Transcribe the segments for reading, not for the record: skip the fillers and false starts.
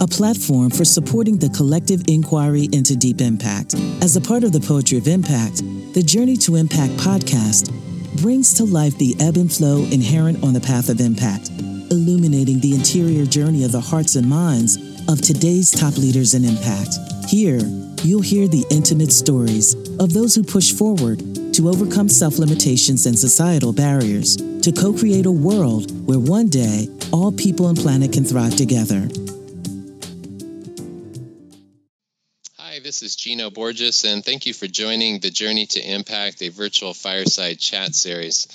a platform for supporting the collective inquiry into deep impact. As a part of the Poetry of Impact, the Journey to Impact podcast brings to life the ebb and flow inherent on the path of impact, illuminating the interior journey of the hearts and minds of today's top leaders in impact. Here, you'll hear the intimate stories of those who push forward to overcome self-limitations and societal barriers, to co-create a world where one day all people and planet can thrive together. Hi, this is Gino Borges, and thank you for joining the Journey to Impact, a virtual fireside chat series.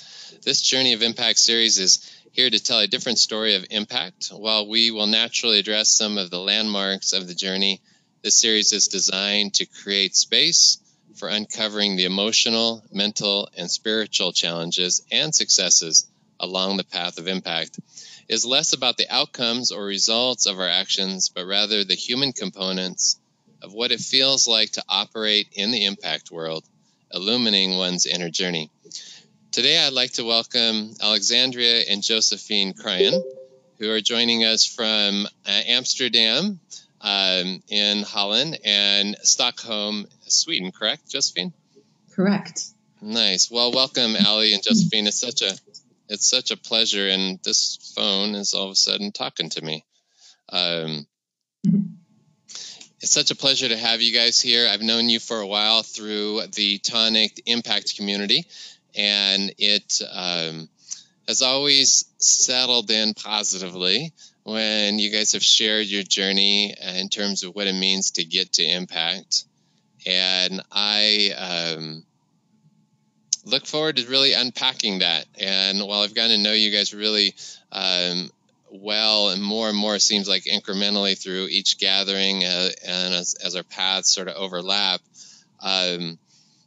This Journey of Impact series is here to tell a different story of impact. While we will naturally address some of the landmarks of the journey, this series is designed to create space for uncovering the emotional, mental, and spiritual challenges and successes along the path of impact. It is less about the outcomes or results of our actions, but rather the human components of what it feels like to operate in the impact world, illuminating one's inner journey. Today, I'd like to welcome Alexandria and Josephine Kryan, who are joining us from Amsterdam in Holland and Stockholm, Sweden, correct, Josephine? Correct. Nice. Well, welcome, Ali and Josephine. It's such a pleasure, and this phone is all of a sudden talking to me. It's such a pleasure to have you guys here. I've known you for a while through the Tonic Impact community, and it has always settled in positively when you guys have shared your journey in terms of what it means to get to impact. And I look forward to really unpacking that. And while I've gotten to know you guys really well, and more seems like incrementally through each gathering and as our paths sort of overlap, I'm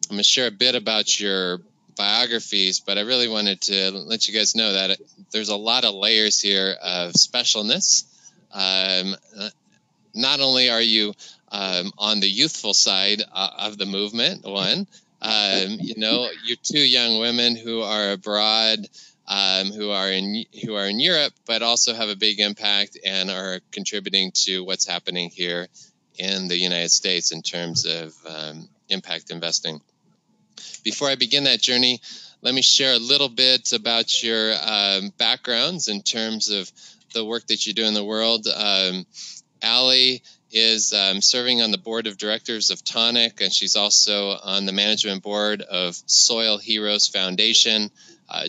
going to share a bit about your biographies, but I really wanted to let you guys know that there's a lot of layers here of specialness. Not only are you on the youthful side of the movement, you're two young women who are abroad, who are in Europe, but also have a big impact and are contributing to what's happening here in the United States in terms of impact investing. Before I begin that journey, let me share a little bit about your backgrounds in terms of the work that you do in the world. Ali is serving on the board of directors of Tonic, and she's also on the management board of Soil Heroes Foundation.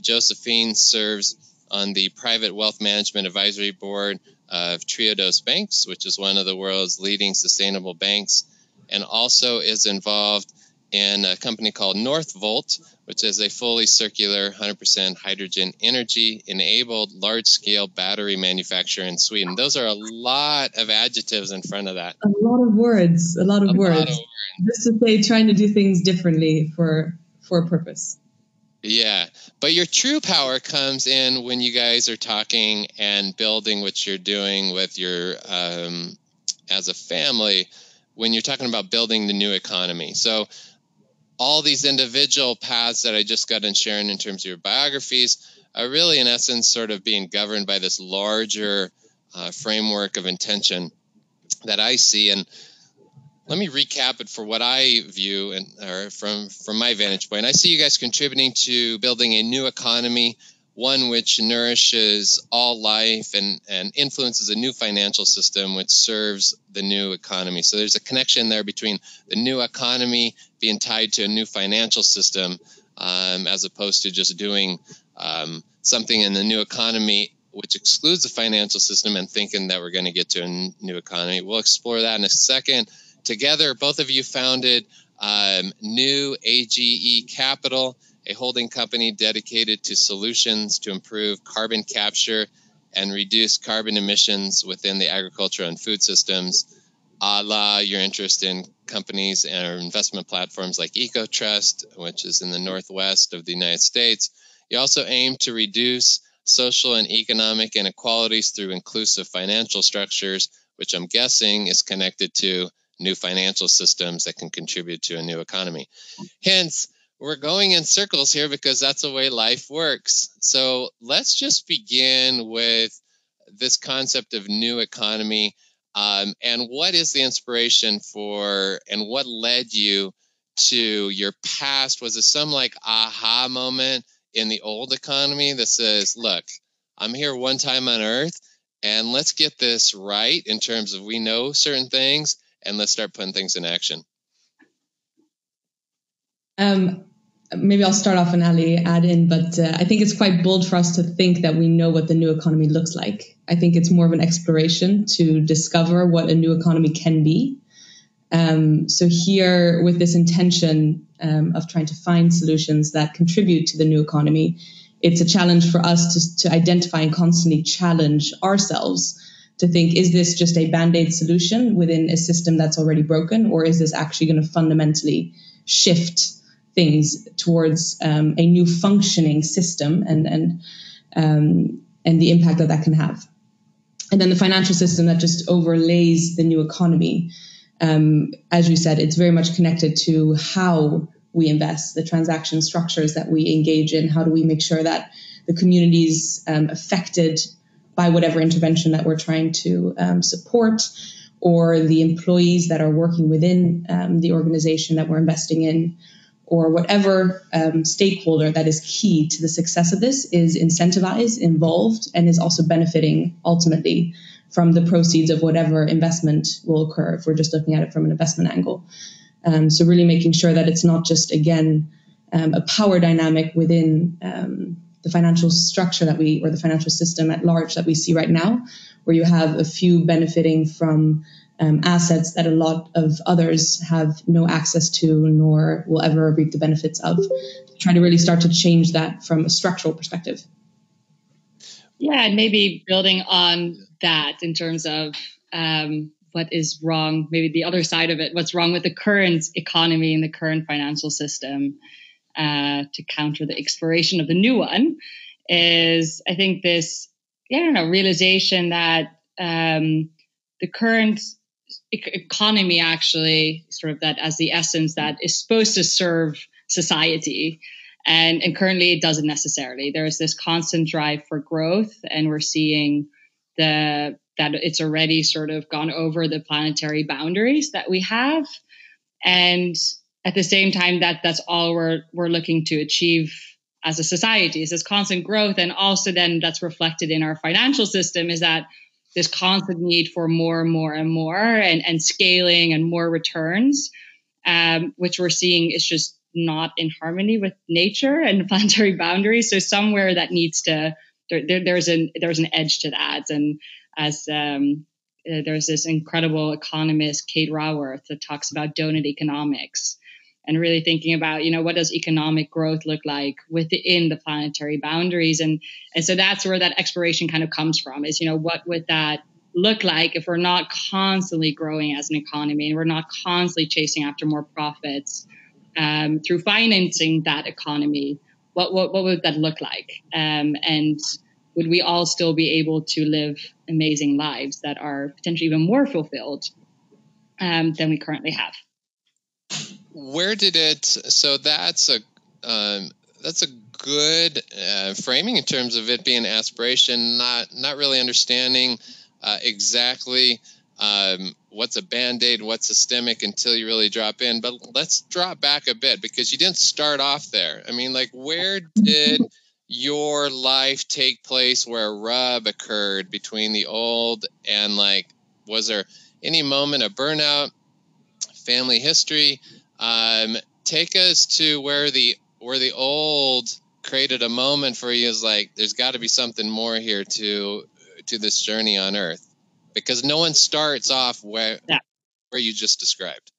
Josephine serves on the private wealth management advisory board of Triodos Banks, which is one of the world's leading sustainable banks, and also is involved in a company called Northvolt, which is a fully circular 100% hydrogen energy enabled large-scale battery manufacturer in Sweden. Those are a lot of adjectives in front of that. A lot of words. Just to say trying to do things differently for a purpose. Yeah, but your true power comes in when you guys are talking and building what you're doing with your as a family, when you're talking about building the new economy. So all these individual paths that I just got in sharing in terms of your biographies are really, in essence, sort of being governed by this larger framework of intention that I see. And let me recap it for what I view and or from my vantage point. I see you guys contributing to building a new economy, one which nourishes all life and influences a new financial system which serves the new economy. So there's a connection there between the new economy being tied to a new financial system as opposed to just doing something in the new economy which excludes the financial system and thinking that we're going to get to a new economy. We'll explore that in a second. Together, both of you founded New AGE Capital, a holding company dedicated to solutions to improve carbon capture and reduce carbon emissions within the agriculture and food systems, a la your interest in companies and investment platforms like EcoTrust, which is in the northwest of the United States. You also aim to reduce social and economic inequalities through inclusive financial structures, which I'm guessing is connected to new financial systems that can contribute to a new economy. Hence, we're going in circles here because that's the way life works. So let's just begin with this concept of new economy. And what is the inspiration for, and what led you to your past? Was it some like aha moment in the old economy that says, look, I'm here one time on earth and let's get this right in terms of we know certain things and let's start putting things in action? Maybe I'll start off and Ali add in, but I think it's quite bold for us to think that we know what the new economy looks like. I think it's more of an exploration to discover what a new economy can be. So here with this intention of trying to find solutions that contribute to the new economy, it's a challenge for us to identify and constantly challenge ourselves to think, is this just a band-aid solution within a system that's already broken, or is this actually going to fundamentally shift things towards a new functioning system and the impact that that can have? And then the financial system that just overlays the new economy. As you said, it's very much connected to how we invest, the transaction structures that we engage in. How do we make sure that the communities affected by whatever intervention that we're trying to support, or the employees that are working within the organization that we're investing in, or whatever stakeholder that is key to the success of this, is incentivized, involved, and is also benefiting ultimately from the proceeds of whatever investment will occur if we're just looking at it from an investment angle. So really making sure that it's not just, again, a power dynamic within the financial structure that we, or the financial system at large that we see right now, where you have a few benefiting from assets that a lot of others have no access to nor will ever reap the benefits of. Trying to really start to change that from a structural perspective. Yeah, and maybe building on that in terms of what is wrong, maybe the other side of it, what's wrong with the current economy and the current financial system to counter the exploration of the new one is, I think, this realization that the current economy actually sort of that as the essence that is supposed to serve society. And currently it doesn't necessarily. There is this constant drive for growth, and we're seeing that it's already sort of gone over the planetary boundaries that we have. And at the same time, that's all we're looking to achieve as a society is this constant growth. And also then that's reflected in our financial system is that this constant need for more and more and more and scaling and more returns, which we're seeing is just not in harmony with nature and the planetary boundaries. So somewhere that needs to, there's an edge to that. And as there's this incredible economist, Kate Raworth, that talks about donut economics and really thinking about, what does economic growth look like within the planetary boundaries? And so that's where that exploration kind of comes from is, what would that look like if we're not constantly growing as an economy and we're not constantly chasing after more profits through financing that economy? What would that look like? And would we all still be able to live amazing lives that are potentially even more fulfilled than we currently have? Where did it? So that's a good framing in terms of it being aspiration, not really understanding exactly what's a band-aid, what's systemic until you really drop in. But let's drop back a bit because you didn't start off there. I mean, like, where did your life take place where a rub occurred between the old and like, was there any moment of burnout, family history? Take us to where the old created a moment for you is like, there's got to be something more here to this journey on earth, because no one starts off where you just described.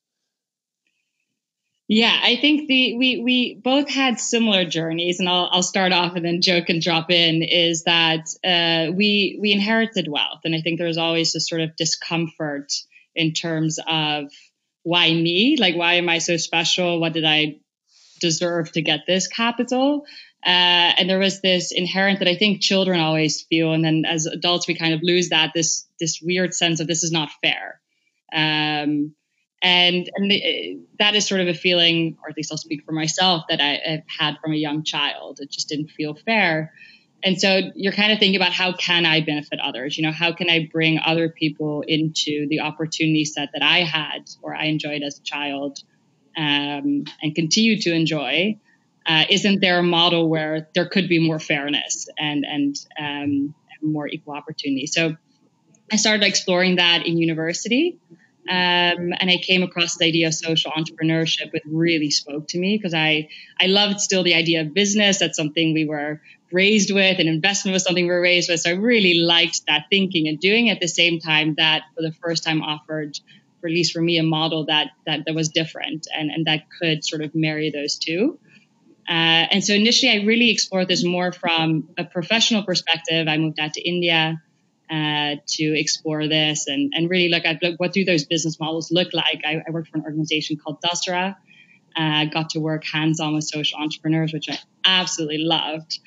Yeah, I think we both had similar journeys, and I'll start off and then joke and drop in, is that we inherited wealth. And I think there's always this sort of discomfort in terms of, why me? Like, why am I so special? What did I deserve to get this capital? And there was this inherent that I think children always feel. And then as adults, we kind of lose that, this weird sense of this is not fair. And that is sort of a feeling, or at least I'll speak for myself, that I've had from a young child. It just didn't feel fair. And so you're kind of thinking about how can I benefit others? You know, how can I bring other people into the opportunity set that I had or I enjoyed as a child and continue to enjoy? Isn't there a model where there could be more fairness and more equal opportunity? So I started exploring that in university. And I came across the idea of social entrepreneurship, which really spoke to me because I loved still the idea of business. That's something we were raised with, and investment was something we were raised with. So I really liked that thinking and doing it at the same time that for the first time offered, at least for me, a model that was different and that could sort of marry those two. And so initially I really explored this more from a professional perspective. I moved out to India to explore this and really look at what do those business models look like. I worked for an organization called Dasara. Got to work hands-on with social entrepreneurs, which I absolutely loved.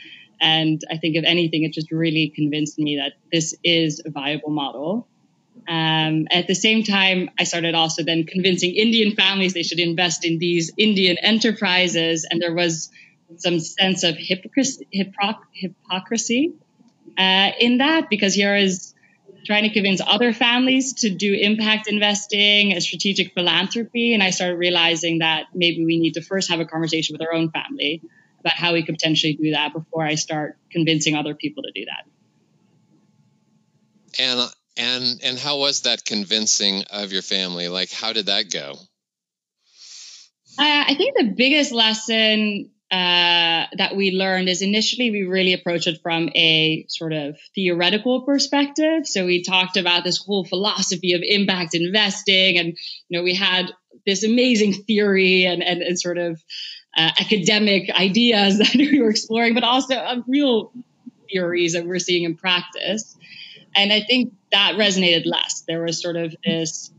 And I think if anything, it just really convinced me that this is a viable model. At the same time, I started also then convincing Indian families they should invest in these Indian enterprises. And there was some sense of hypocrisy in that, because here is trying to convince other families to do impact investing and strategic philanthropy. And I started realizing that maybe we need to first have a conversation with our own family about how we could potentially do that before I start convincing other people to do that. And how was that convincing of your family? Like, how did that go? I think the biggest lesson that we learned is initially we really approached it from a sort of theoretical perspective. So we talked about this whole philosophy of impact investing, and you know we had this amazing theory and sort of academic ideas that we were exploring, but also real theories that we're seeing in practice. And I think that resonated less. There was sort of this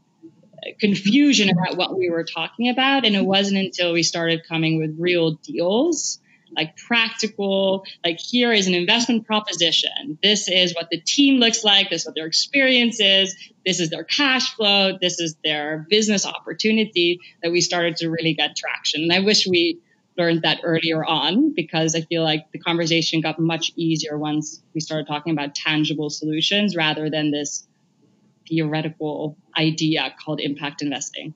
confusion about what we were talking about. And it wasn't until we started coming with real deals, like practical, like here is an investment proposition. This is what the team looks like. This is what their experience is. This is their cash flow. This is their business opportunity, that we started to really get traction. And I wish we learned that earlier on, because I feel like the conversation got much easier once we started talking about tangible solutions rather than this theoretical idea called impact investing.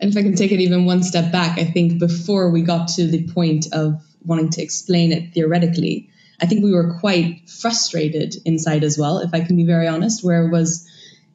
And if I can take it even one step back, I think before we got to the point of wanting to explain it theoretically, I think we were quite frustrated inside as well, if I can be very honest, where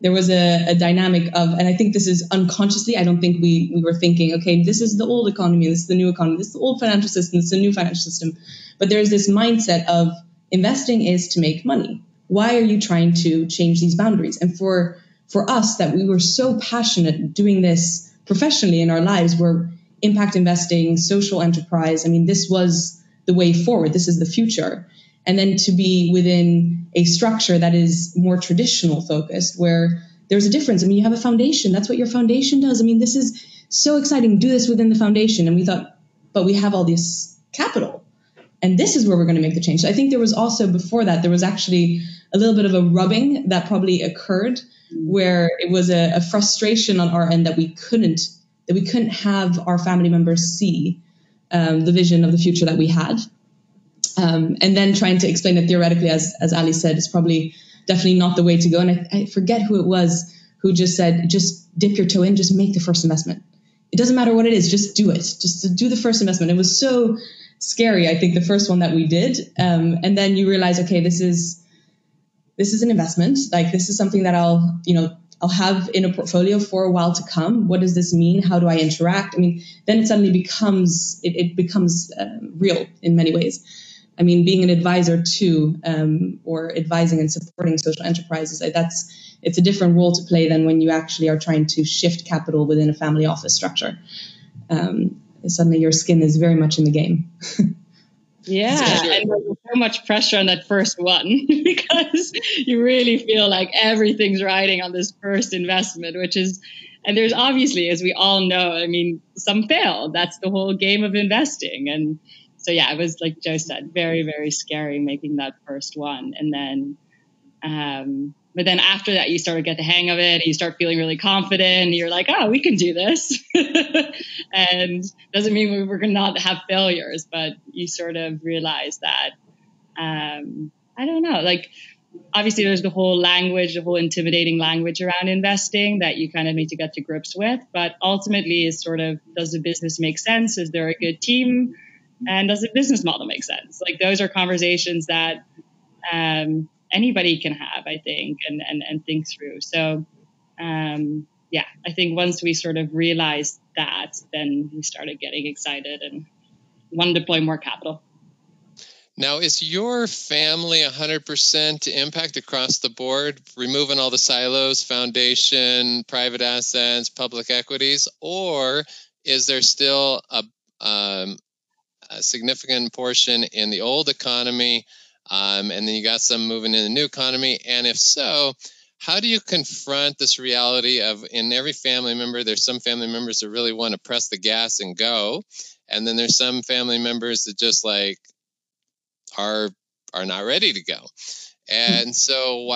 there was a dynamic of, and I think this is unconsciously, I don't think we were thinking, okay, this is the old economy, this is the new economy, this is the old financial system, this is the new financial system. But there's this mindset of investing is to make money. Why are you trying to change these boundaries? And for us, that we were so passionate doing this professionally in our lives, where impact investing, social enterprise, I mean, this was the way forward. This is the future. And then to be within a structure that is more traditional focused, where there's a difference. I mean, you have a foundation. That's what your foundation does. I mean, this is so exciting. Do this within the foundation. And we thought, but we have all this capital, and this is where we're going to make the change. So I think there was also before that, there was actually a little bit of a rubbing that probably occurred, where it was a frustration on our end that we couldn't have our family members see the vision of the future that we had. And then trying to explain it theoretically, as Ali said, is probably definitely not the way to go. And I forget who it was who just said, just dip your toe in, just make the first investment. It doesn't matter what it is, just do it. Just do the first investment. It was so scary, I think, the first one that we did. And then you realize, okay, this is an investment. Like, this is something that I'll have in a portfolio for a while to come. What does this mean? How do I interact? I mean, then it suddenly becomes, real in many ways. I mean, being an advisor too, or advising and supporting social enterprises, it's a different role to play than when you actually are trying to shift capital within a family office structure. Suddenly your skin is very much in the game. Yeah, and there was so much pressure on that first one because you really feel like everything's riding on this first investment, and there's obviously, as we all know, I mean, some fail. That's the whole game of investing. And so, yeah, it was, like Joe said, very, very scary making that first one. And then, but then after that, you start to get the hang of it. You start feeling really confident. And you're like, oh, we can do this. And doesn't mean we were going to not have failures, but you sort of realize that I don't know, like, obviously there's the whole language, the whole intimidating language around investing that you kind of need to get to grips with. But ultimately is sort of, does the business make sense? Is there a good team? And does the business model make sense? Like, those are conversations that anybody can have, I think, and think through. So, yeah, I think once we sort of realized that, then we started getting excited and wanted to deploy more capital. Now, is your family 100% impact across the board, removing all the silos, foundation, private assets, public equities, or is there still a significant portion in the old economy, and then you got some moving in the new economy? And if so, how do you confront this reality of, in every family member, there's some family members that really want to press the gas and go, and then there's some family members that just like, are not ready to go. And so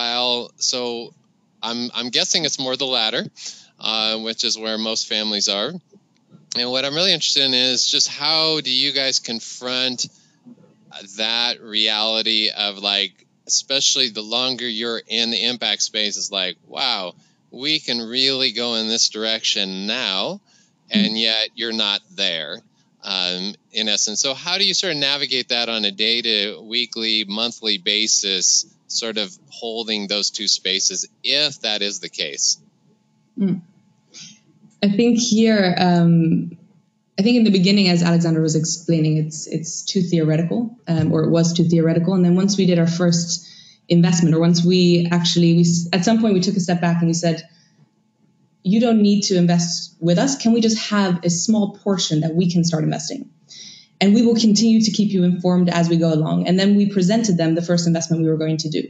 I'm guessing it's more the latter, which is where most families are. And what I'm really interested in is just how do you guys confront that reality of, like, especially the longer you're in the impact space, is like, wow, we can really go in this direction now, and yet you're not there. In essence. So how do you sort of navigate that on a day to weekly, monthly basis, sort of holding those two spaces, if that is the case? I think here, I think in the beginning, as Alexander was explaining, it's too theoretical, or it was too theoretical. And then once we did our first investment, or once we actually, at some point we took a step back and we said, you don't need to invest with us. Can we just have a small portion that we can start investing? And we will continue to keep you informed as we go along. And then we presented them the first investment we were going to do,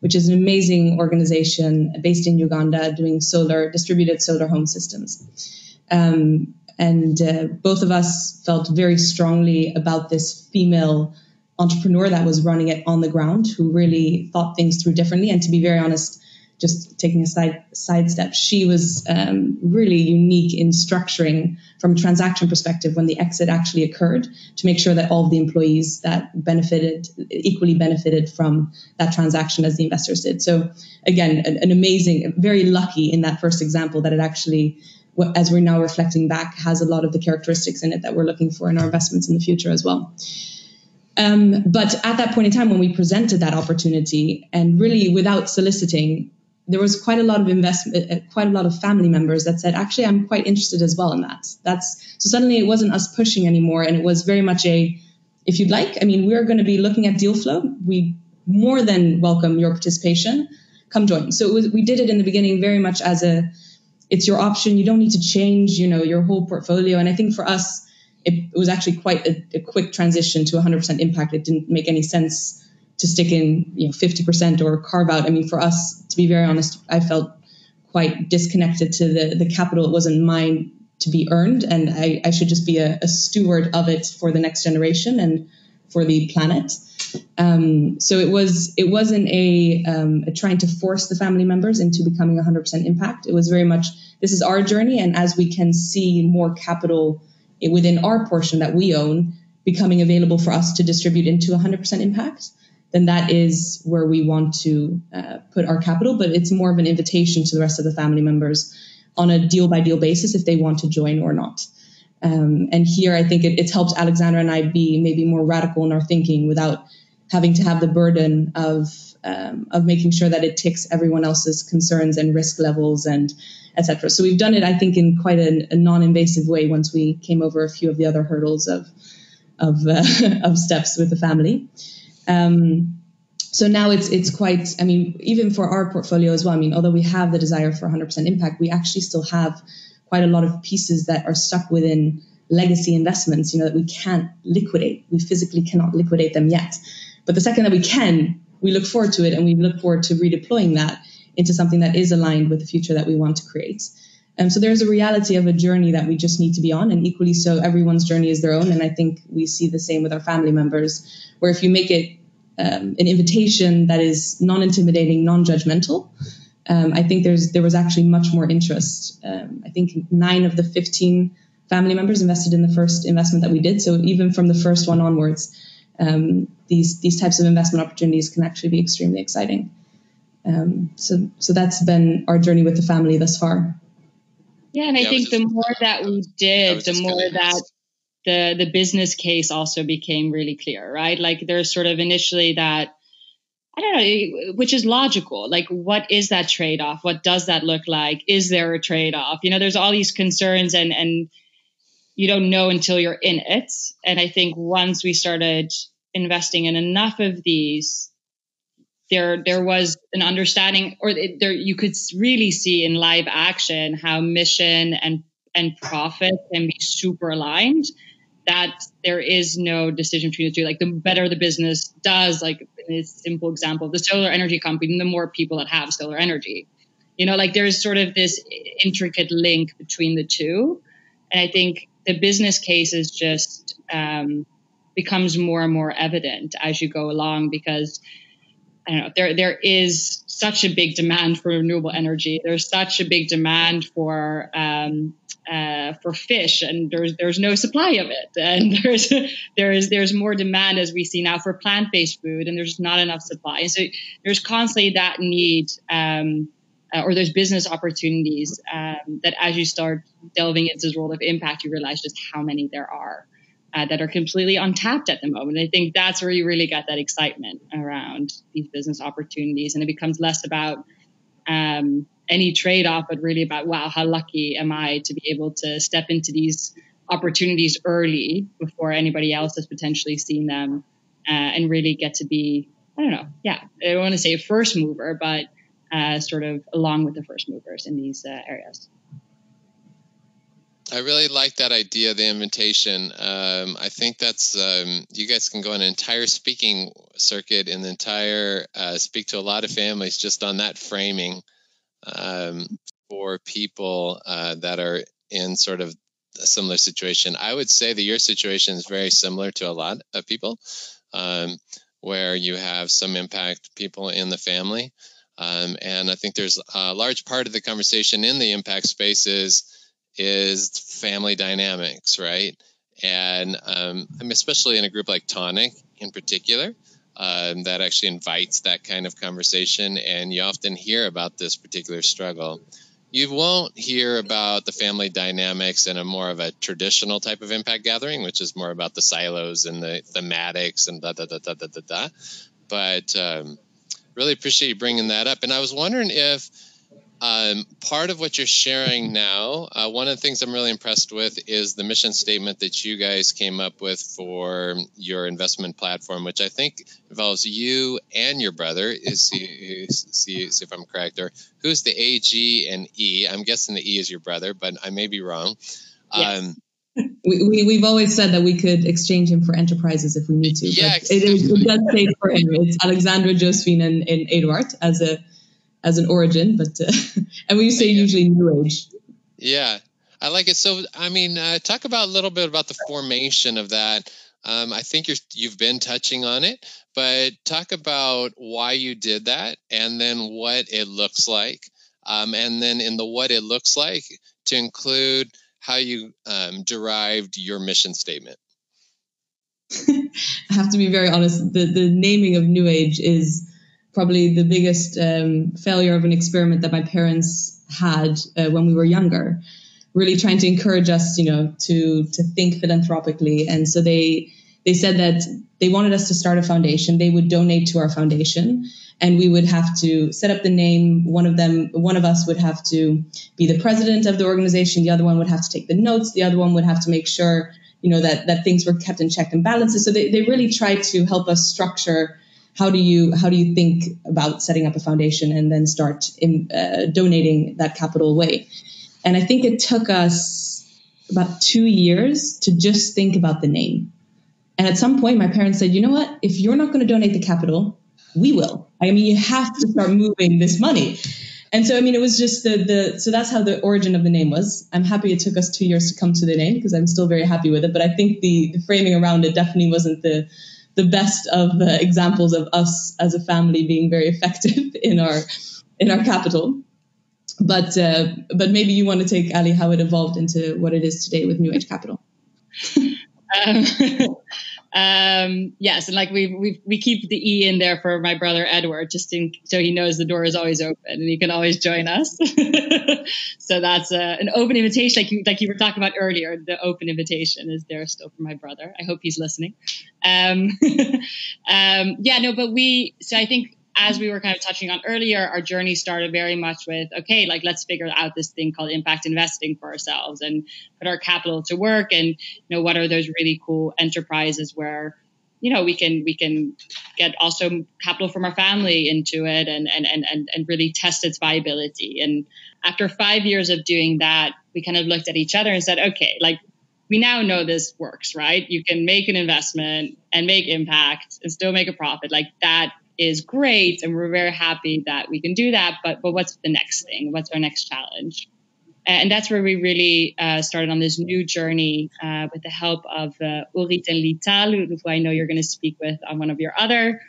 which is an amazing organization based in Uganda doing distributed solar home systems. And both of us felt very strongly about this female entrepreneur that was running it on the ground, who really thought things through differently. And to be very honest, just taking a side step, she was really unique in structuring from a transaction perspective when the exit actually occurred, to make sure that all of the employees that equally benefited from that transaction as the investors did. So again, an amazing, very lucky in that first example that it actually, as we're now reflecting back, has a lot of the characteristics in it that we're looking for in our investments in the future as well. But at that point in time, when we presented that opportunity, and really without soliciting, there was quite a lot of investment, quite a lot of family members that said, actually, I'm quite interested as well in that. So suddenly it wasn't us pushing anymore. And it was very much if you'd like, I mean, we're going to be looking at deal flow. We more than welcome your participation. Come join. So we did it in the beginning very much as it's your option. You don't need to change, your whole portfolio. And I think for us, it was actually quite a quick transition to 100% impact. It didn't make any sense to stick in 50% or carve out. I mean, for us, to be very honest, I felt quite disconnected to the capital. It wasn't mine to be earned, and I should just be a steward of it for the next generation and for the planet. So it wasn't a trying to force the family members into becoming 100% impact. It was very much, this is our journey, and as we can see more capital within our portion that we own becoming available for us to distribute into 100% impact, then that is where we want to put our capital. But it's more of an invitation to the rest of the family members on a deal-by-deal basis if they want to join or not. And here, I think it's helped Alexandra and I be maybe more radical in our thinking without having to have the burden of making sure that it ticks everyone else's concerns and risk levels and et cetera. So we've done it, I think, in quite a non-invasive way once we came over a few of the other hurdles of of steps with the family. So now it's quite, I mean, even for our portfolio as well, I mean, although we have the desire for 100% impact, we actually still have quite a lot of pieces that are stuck within legacy investments, that we can't liquidate. We physically cannot liquidate them yet. But the second that we can, we look forward to it, and we look forward to redeploying that into something that is aligned with the future that we want to create. So there's a reality of a journey that we just need to be on, and equally so, everyone's journey is their own. And I think we see the same with our family members, where if you make it an invitation that is non-intimidating, non-judgmental, I think there was actually much more interest. I think 9 of the 15 family members invested in the first investment that we did. So even from the first one onwards, these types of investment opportunities can actually be extremely exciting. So that's been our journey with the family thus far. Yeah, and I think the more that we did, the more that the business case also became really clear, right? Like there's sort of initially that, I don't know, which is logical. Like, what is that trade-off? What does that look like? Is there a trade-off? You know, there's all these concerns and you don't know until you're in it. And I think once we started investing in enough of these, there was an understanding, or there you could really see in live action how mission and profit can be super aligned, that there is no decision between the two. Like the better the business does, like a simple example, the solar energy company, the more people that have solar energy, you know, like there's sort of this intricate link between the two. And I think the business case is just becomes more and more evident as you go along, because I don't know, there is such a big demand for renewable energy. There's such a big demand for fish, and there's no supply of it, and there's more demand, as we see now, for plant-based food, and there's not enough supply. And so there's constantly that need, or there's business opportunities that, as you start delving into this world of impact, you realize just how many there are that are completely untapped at the moment. And I think that's where you really got that excitement around these business opportunities, and it becomes less about any trade-off, but really about, wow, how lucky am I to be able to step into these opportunities early before anybody else has potentially seen them, and really get to be, I don't know, yeah, I don't want to say a first mover, but sort of along with the first movers in these areas. I really like that idea of the invitation. I think that's, you guys can go on an entire speaking circuit and the entire speak to a lot of families just on that framing. For people that are in sort of a similar situation. I would say that your situation is very similar to a lot of people, where you have some impact people in the family. And I think there's a large part of the conversation in the impact space is family dynamics, right? And especially in a group like Tonic in particular, that actually invites that kind of conversation, and you often hear about this particular struggle. You won't hear about the family dynamics in a more of a traditional type of impact gathering, which is more about the silos and the thematics and da-da-da-da-da-da-da. But really appreciate you bringing that up. And I was wondering if part of what you're sharing now, one of the things I'm really impressed with is the mission statement that you guys came up with for your investment platform, which I think involves you and your brother, see if I'm correct, or who's the A, G, and E? I'm guessing the E is your brother, but I may be wrong. Yes. We've always said that we could exchange him for enterprises if we need to. Yeah, it does say for him. It's Alexandra, Josephine, and Edward as an origin, but and we say usually New Age. Yeah, I like it. So, I mean, talk about a little bit about the formation of that. I think you've been touching on it, but talk about why you did that, and then what it looks like, and then in the what it looks like to include how you derived your mission statement. I have to be very honest. The naming of New Age is probably the biggest failure of an experiment that my parents had when we were younger, really trying to encourage us, you know, to think philanthropically. And so they said that they wanted us to start a foundation. They would donate to our foundation, and we would have to set up the name. One of us would have to be the president of the organization. The other one would have to take the notes. The other one would have to make sure, you know, that things were kept in check and balances. So they really tried to help us structure how do you think about setting up a foundation and then start donating that capital away. And I think it took us about 2 years to just think about the name. And at some point, my parents said, you know what, if you're not going to donate the capital, we will. I mean, you have to start moving this money. And so, I mean, it was just so that's how the origin of the name was. I'm happy it took us 2 years to come to the name, because I'm still very happy with it. But I think the framing around it definitely wasn't the best of examples of us as a family being very effective in our capital. But maybe you want to take, Ali, how it evolved into what it is today with New Age Capital. Yes, and like we keep the E in there for my brother Edward, just in, so he knows the door is always open and he can always join us. So that's an open invitation, like you were talking about earlier. The open invitation is there still for my brother. I hope he's listening. So I think, as we were kind of touching on earlier, our journey started very much with, okay, like let's figure out this thing called impact investing for ourselves and put our capital to work. And, you know, what are those really cool enterprises where, you know, we can get also capital from our family into it and really test its viability. And after 5 years of doing that, we kind of looked at each other and said, okay, like we now know this works, right? You can make an investment and make impact and still make a profit. Like that is great, and we're very happy that we can do that, but what's the next thing? What's our next challenge? And that's where we really started on this new journey with the help of Urit and Lital, who I know you're going to speak with on one of your other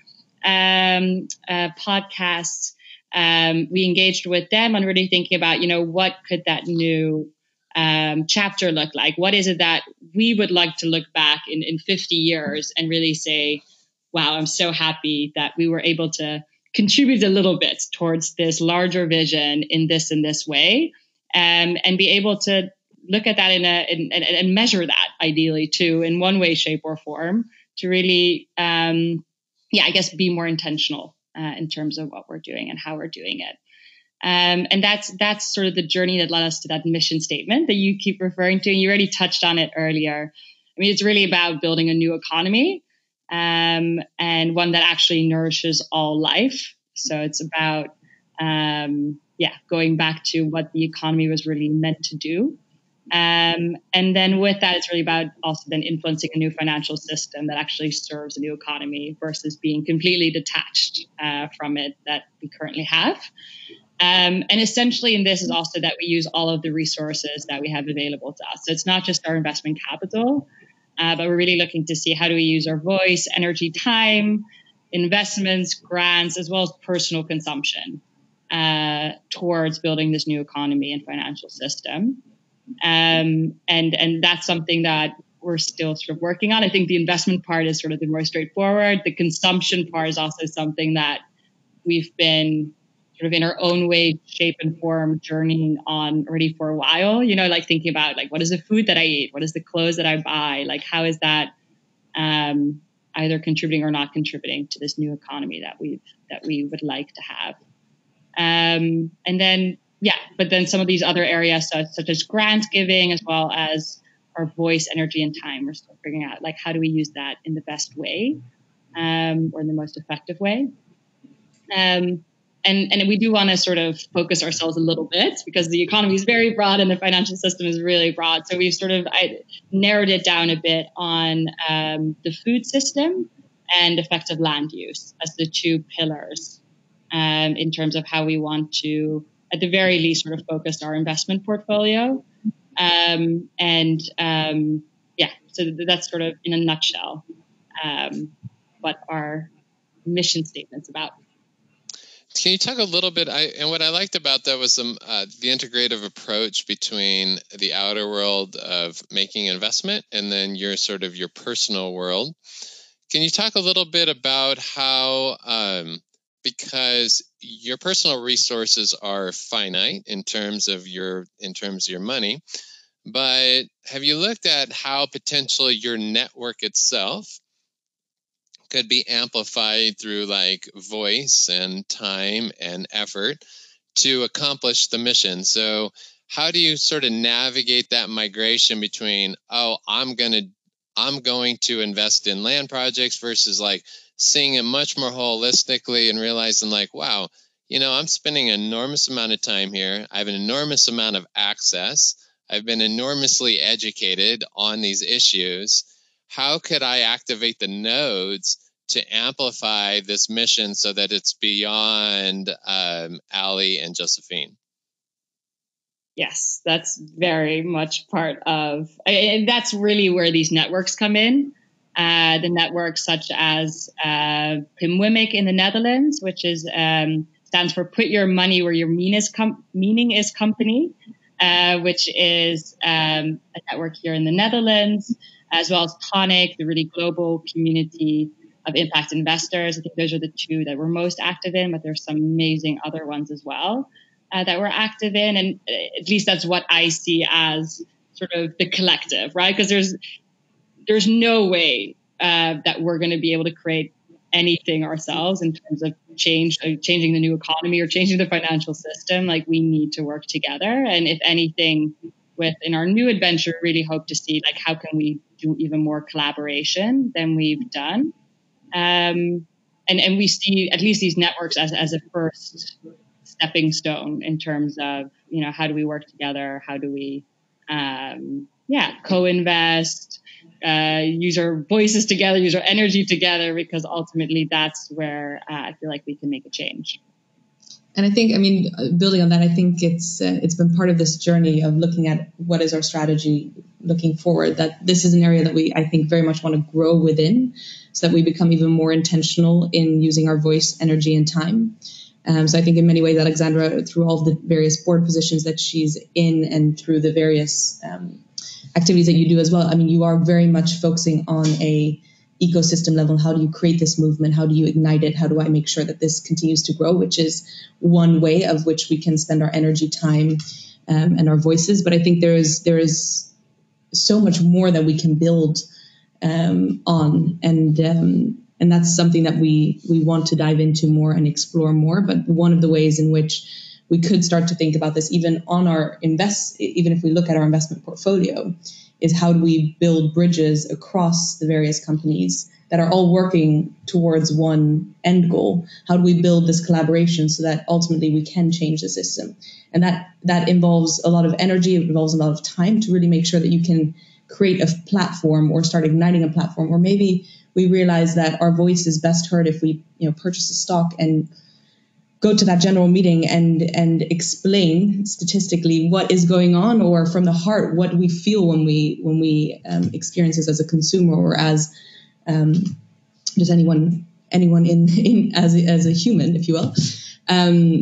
podcasts. We engaged with them on really thinking about, you know, what could that new chapter look like? What is it that we would like to look back in 50 years and really say, wow, I'm so happy that we were able to contribute a little bit towards this larger vision in this way, and be able to look at that and measure that ideally too in one way, shape, or form to really, I guess, be more intentional in terms of what we're doing and how we're doing it. And that's sort of the journey that led us to that mission statement that you keep referring to. And you already touched on it earlier. I mean, it's really about building a new economy. And one that actually nourishes all life. So it's about, going back to what the economy was really meant to do. And then with that, it's really about also then influencing a new financial system that actually serves a new economy versus being completely detached from it that we currently have. And essentially in this is also that we use all of the resources that we have available to us. So it's not just our investment capital, but we're really looking to see how do we use our voice, energy, time, investments, grants, as well as personal consumption towards building this new economy and financial system. And that's something that we're still sort of working on. I think the investment part is sort of the more straightforward. The consumption part is also something that we've been sort of in our own way, shape and form journeying on already for a while, you know, like thinking about like, what is the food that I eat? What is the clothes that I buy? Like, how is that either contributing or not contributing to this new economy that we would like to have? But then some of these other areas, such as grant giving, as well as our voice, energy, and time, we're still figuring out like, how do we use that in the best way or in the most effective way? And we do want to sort of focus ourselves a little bit because the economy is very broad and the financial system is really broad. So we've sort of narrowed it down a bit on the food system and effective land use as the two pillars in terms of how we want to, at the very least, sort of focus our investment portfolio. So that's sort of in a nutshell what our mission statement's about. Can you talk a little bit? And what I liked about that was the integrative approach between the outer world of making investment and then your sort of your personal world. Can you talk a little bit about how, because your personal resources are finite in terms of your money, but have you looked at how potentially your network itself could be amplified through like voice and time and effort to accomplish the mission? So how do you sort of navigate that migration between, I'm going to invest in land projects versus like seeing it much more holistically and realizing like, wow, you know, I'm spending an enormous amount of time here. I have an enormous amount of access. I've been enormously educated on these issues. How could I activate the nodes to amplify this mission so that it's beyond Ali and Josephine? Yes, that's very much part of, and that's really where these networks come in. The networks such as PYMWYMIC in the Netherlands, which is stands for Put Your Money Where Your Meaning is Company, which is a network here in the Netherlands. as well as Tonic, the really global community of impact investors. I think those are the two that we're most active in, but there's some amazing other ones as well that we're active in. And at least that's what I see as sort of the collective, right? Because there's no way that we're going to be able to create anything ourselves in terms of changing the new economy or changing the financial system. Like, we need to work together. And if anything, within our new adventure, really hope to see, like, how can we do even more collaboration than we've done? And we see at least these networks as a first stepping stone in terms of, you know, how do we work together? How do we, co-invest, use our voices together, use our energy together, because ultimately that's where I feel like we can make a change. And I think, building on that, I think it's been part of this journey of looking at what is our strategy looking forward, that this is an area that we, I think, very much want to grow within, so that we become even more intentional in using our voice, energy, and time. So I think in many ways, Alexandra, through all the various board positions that she's in and through the various activities that you do as well, you are very much focusing on a ecosystem level. How do you create this movement? How do you ignite it? How do I make sure that this continues to grow? Which is one way of which we can spend our energy, time, and our voices. But I think there is so much more that we can build on, and that's something that we want to dive into more and explore more. But one of the ways in which we could start to think about this, even if we look at our investment portfolio, is how do we build bridges across the various companies that are all working towards one end goal? How do we build this collaboration so that ultimately we can change the system? And that involves a lot of energy, it involves a lot of time to really make sure that you can create a platform or start igniting a platform. Or maybe we realize that our voice is best heard if we, purchase a stock and go to that general meeting and explain statistically what is going on, or from the heart what we feel when we experience this as a consumer, or as just anyone in as a human, if you will.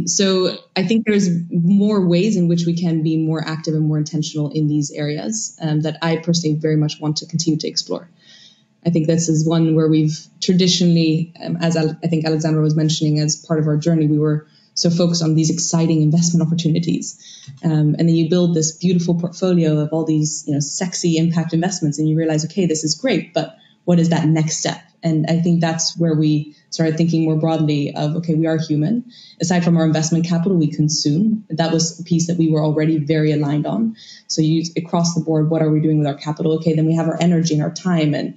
So I think there's more ways in which we can be more active and more intentional in these areas that I personally very much want to continue to explore. I think this is one where we've traditionally, as I think Alexandra was mentioning, as part of our journey, we were so focused on these exciting investment opportunities. And then you build this beautiful portfolio of all these, sexy impact investments, and you realize, okay, this is great, but what is that next step? And I think that's where we started thinking more broadly of, okay, we are human. Aside from our investment capital, we consume. That was a piece that we were already very aligned on. So across the board, what are we doing with our capital? Okay, then we have our energy and our time and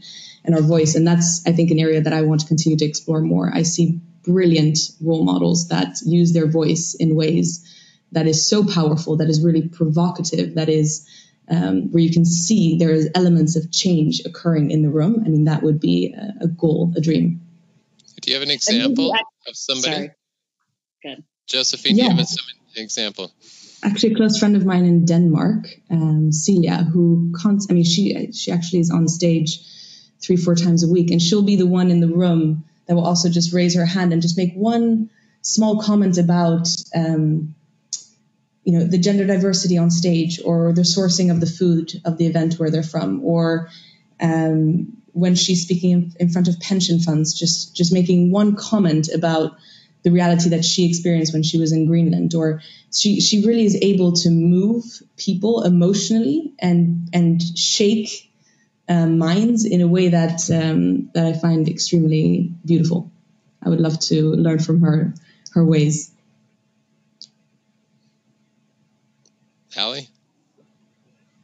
our voice. And that's, I think, an area that I want to continue to explore more. I see brilliant role models that use their voice in ways that is so powerful, that is really provocative, that is where you can see there is elements of change occurring in the room. That would be a goal, a dream. Do you have an example of somebody? Sorry. Good. Josephine, yeah. Do you have an example? Actually, a close friend of mine in Denmark, Celia, who she actually is on stage 3-4 times a week, and she'll be the one in the room that will also just raise her hand and just make one small comment about the gender diversity on stage, or the sourcing of the food of the event where they're from, or when she's speaking in front of pension funds, just making one comment about the reality that she experienced when she was in Greenland. Or she really is able to move people emotionally and shake minds in a way that I find extremely beautiful. I would love to learn from her ways. Allie?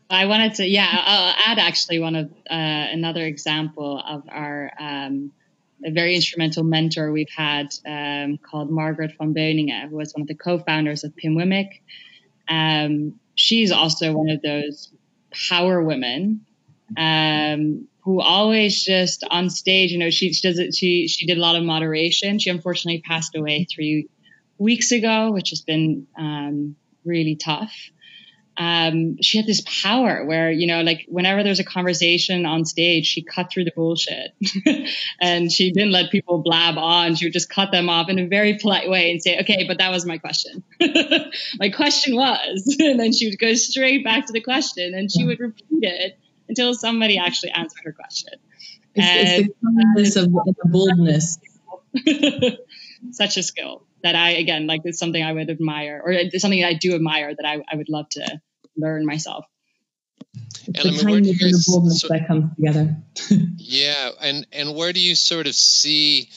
I wanted to, I'll add actually another example of our a very instrumental mentor we've had called Margaret von Beuningen, who was one of the co-founders of PYMWYMIC. She's also one of those power women who always just on stage, she did a lot of moderation. She unfortunately passed away 3 weeks ago, which has been really tough. She had this power where, whenever there's a conversation on stage, she cut through the bullshit and she didn't let people blab on. She would just cut them off in a very polite way and say, okay, but that was my question. My question was, and then she would go straight back to the question, and she would repeat it until somebody actually answered her question. It's the boldness. Such a skill that I, again, like, it's something I would admire, or it's something that I do admire that I would love to learn myself. It's the kindness and the boldness that comes together. Yeah. And where do you sort of see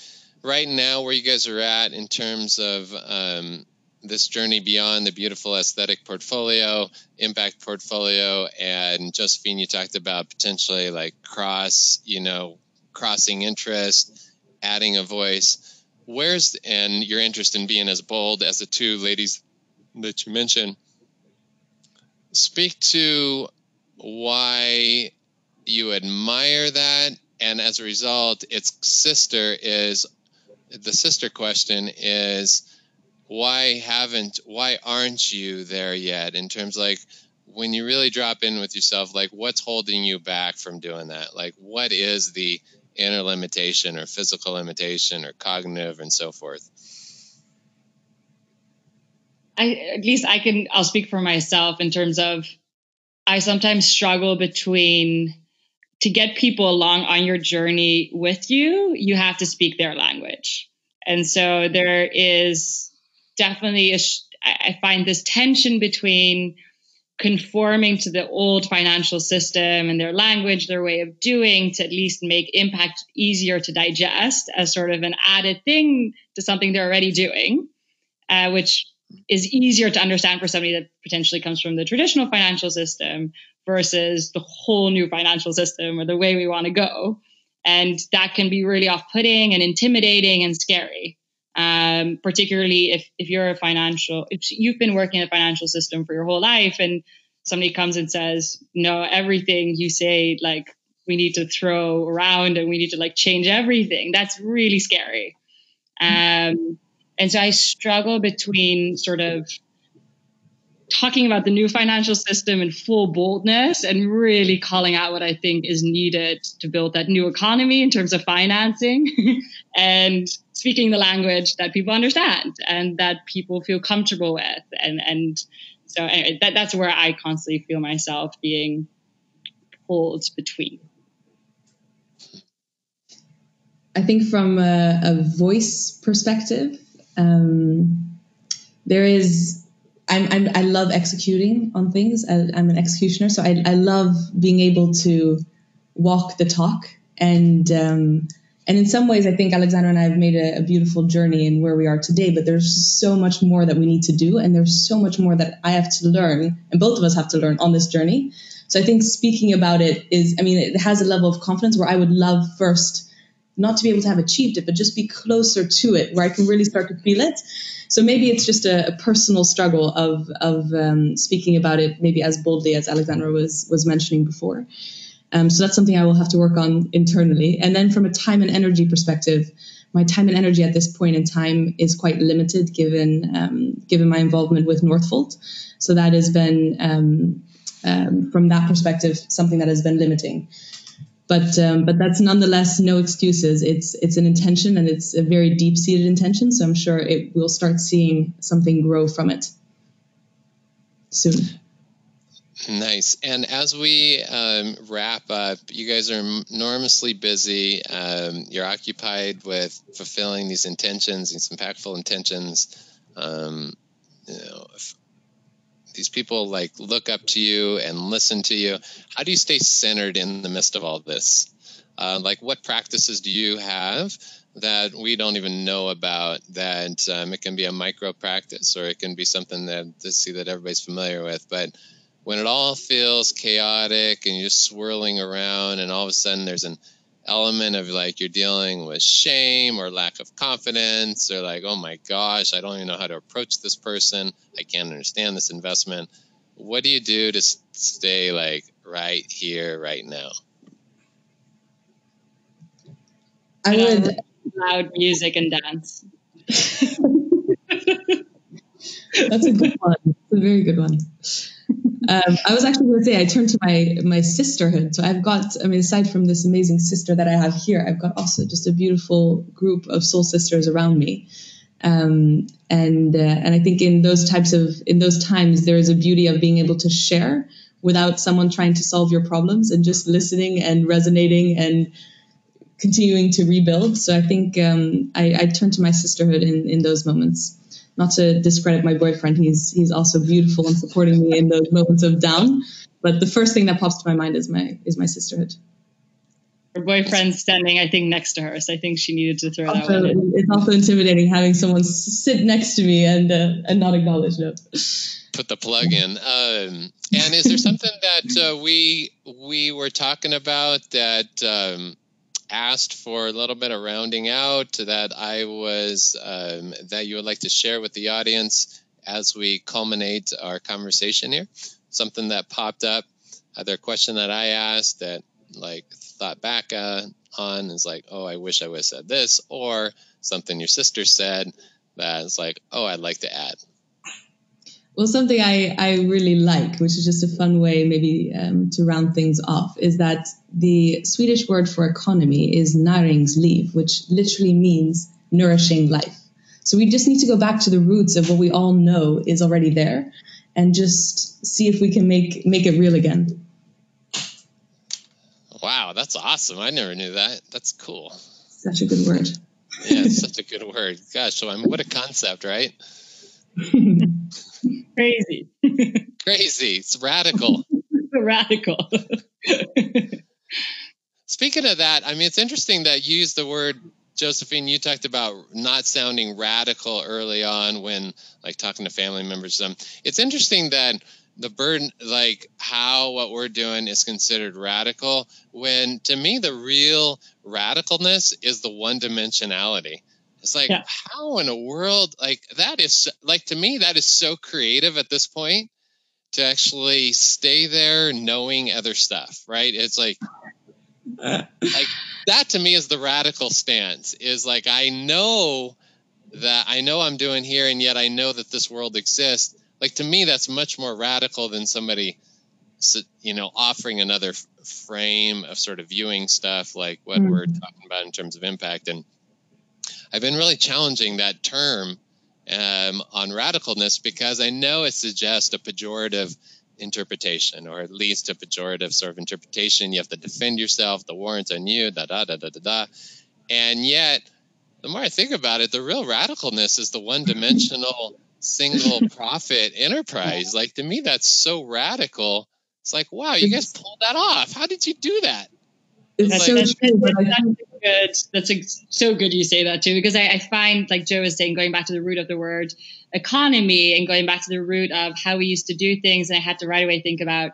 right now where you guys are at in terms of this journey beyond the beautiful aesthetic portfolio, impact portfolio? And Josephine, you talked about potentially like crossing interest, adding a voice. And your interest in being as bold as the two ladies that you mentioned. Speak to why you admire that. And as a result, the sister question is, why aren't you there yet? In terms, like, when you really drop in with yourself, like, what's holding you back from doing that? Like, what is the inner limitation or physical limitation or cognitive and so forth? I'll speak for myself in terms of, I sometimes struggle between, to get people along on your journey with you, you have to speak their language. And so there is definitely, I find this tension between conforming to the old financial system and their language, their way of doing, to at least make impact easier to digest as sort of an added thing to something they're already doing, which is easier to understand for somebody that potentially comes from the traditional financial system versus the whole new financial system or the way we want to go. And that can be really off-putting and intimidating and scary. Particularly if you're if you've been working in the financial system for your whole life and somebody comes and says, no, everything you say, like, we need to throw around and we need to like change everything. That's really scary. And so I struggle between sort of talking about the new financial system in full boldness and really calling out what I think is needed to build that new economy in terms of financing and speaking the language that people understand and that people feel comfortable with. And so anyway, that's where I constantly feel myself being pulled between. I think from a voice perspective, I love executing on things. I'm an executioner, so I love being able to walk the talk. And in some ways, I think Alexandra and I have made a beautiful journey in where we are today, but there's so much more that we need to do, and there's so much more that I have to learn, and both of us have to learn on this journey. So I think speaking about it it has a level of confidence where I would love first not to be able to have achieved it, but just be closer to it where I can really start to feel it. So maybe it's just a personal struggle of speaking about it maybe as boldly as Alexandra was mentioning before. So that's something I will have to work on internally. And then from a time and energy perspective, my time and energy at this point in time is quite limited given my involvement with Northvolt. So that has been, from that perspective, something that has been limiting. But that's nonetheless no excuses. It's an intention, and it's a very deep-seated intention. So I'm sure we'll start seeing something grow from it soon. Nice. And as we wrap up, you guys are enormously busy. You're occupied with fulfilling these intentions, these impactful intentions. These people like look up to you and listen to you. How do you stay centered in the midst of all this? Like, what practices do you have that we don't even know about, that it can be a micro practice, or it can be something that everybody's familiar with? But when it all feels chaotic and you're swirling around, and all of a sudden there's an element of like you're dealing with shame or lack of confidence, or like, oh my gosh, I don't even know how to approach this person, I can't understand this investment. What do you do to stay like right here, right now? I would loud music and dance. That's a good one. It's a very good one. I was actually going to say, I turned to my sisterhood. So I've got, aside from this amazing sister that I have here, I've got also just a beautiful group of soul sisters around me. And I think in those times, there is a beauty of being able to share without someone trying to solve your problems and just listening and resonating and continuing to rebuild. So I think I turn to my sisterhood in those moments. Not to discredit my boyfriend, he's also beautiful and supporting me in those moments of down. But the first thing that pops to my mind is my sisterhood. Her boyfriend's standing, I think, next to her, so I think she needed to throw also, that one in. It's also intimidating having someone sit next to me and not acknowledge it. Put the plug in. And is there something that we were talking about that asked for a little bit of rounding out that I was that you would like to share with the audience as we culminate our conversation here? Something that popped up, either a question that I asked that like thought back on is like, oh, I wish I would have said this, or something your sister said that is like, oh, I'd like to add. Well, something I really like, which is just a fun way maybe to round things off, is that the Swedish word for economy is näringsliv, which literally means nourishing life. So we just need to go back to the roots of what we all know is already there and just see if we can make it real again. Wow, that's awesome. I never knew that. That's cool. Such a good word. Yeah, such a good word. Gosh, so what a concept, right? Crazy. Crazy. It's radical. Radical. Speaking of that, I mean, it's interesting that you used the word, Josephine, you talked about not sounding radical early on when, like, talking to family members. It's interesting that the burden, like how what we're doing is considered radical, when to me, the real radicalness is the one dimensionality. It's like, yeah. How in the world, like that is like, to me, that is so creative at this point to actually stay there knowing other stuff, right? It's like, like that to me is the radical stance, is like, I know I'm doing here. And yet I know that this world exists. Like, to me, that's much more radical than somebody, you know, offering another frame of sort of viewing stuff like what we're talking about in terms of impact. And I've been really challenging that term on radicalness because I know it suggests a pejorative interpretation, or at least a pejorative sort of interpretation. You have to defend yourself, the warrant's on you, da-da-da-da-da-da. And yet, the more I think about it, the real radicalness is the one-dimensional single profit enterprise. Like, to me, that's so radical. It's like, wow, you guys pulled that off. How did you do that? It's so true. That's so good you say that too, because I find, like Joe was saying, going back to the root of the word economy and going back to the root of how we used to do things. And I had to right away think about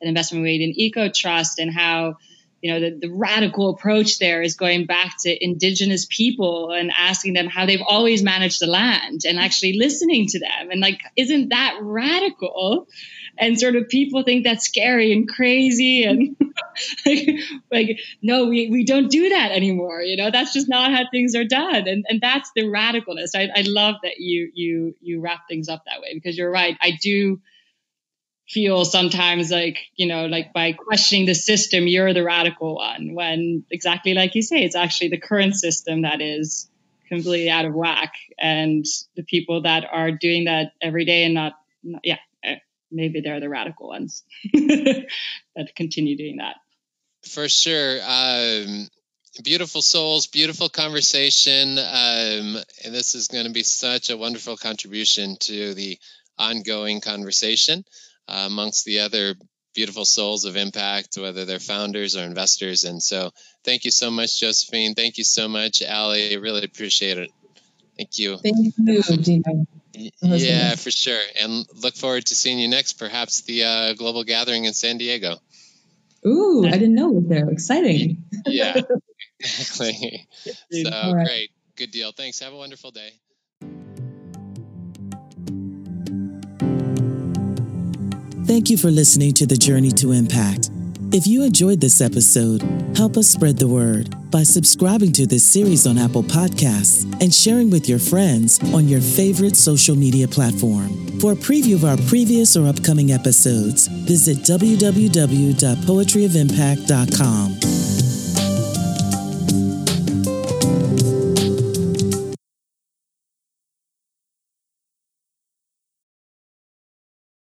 an investment we made in Eco Trust and how, you know, the radical approach there is going back to indigenous people and asking them how they've always managed the land and actually listening to them. And like, isn't that radical? And sort of people think that's scary and crazy. And like no, we don't do that anymore. You know, that's just not how things are done. And that's the radicalness. I love that you wrap things up that way, because you're right. I do feel sometimes like, you know, like by questioning the system, you're the radical one, when exactly like you say, it's actually the current system that is completely out of whack. And the people that are doing that every day and not yeah, maybe they're the radical ones that continue doing that. For sure. Beautiful souls, beautiful conversation. And this is going to be such a wonderful contribution to the ongoing conversation. Amongst the other beautiful souls of impact, whether they're founders or investors. And so thank you so much, Josephine. Thank you so much, Ali. I really appreciate it. Thank you. Thank you, Gino. Yeah, for sure. And look forward to seeing you next, perhaps the global gathering in San Diego. Ooh, I didn't know it was there. Exciting. Yeah, exactly. So right. Great. Good deal. Thanks. Have a wonderful day. Thank you for listening to The Journey to Impact. If you enjoyed this episode, help us spread the word by subscribing to this series on Apple Podcasts and sharing with your friends on your favorite social media platform. For a preview of our previous or upcoming episodes, visit www.poetryofimpact.com.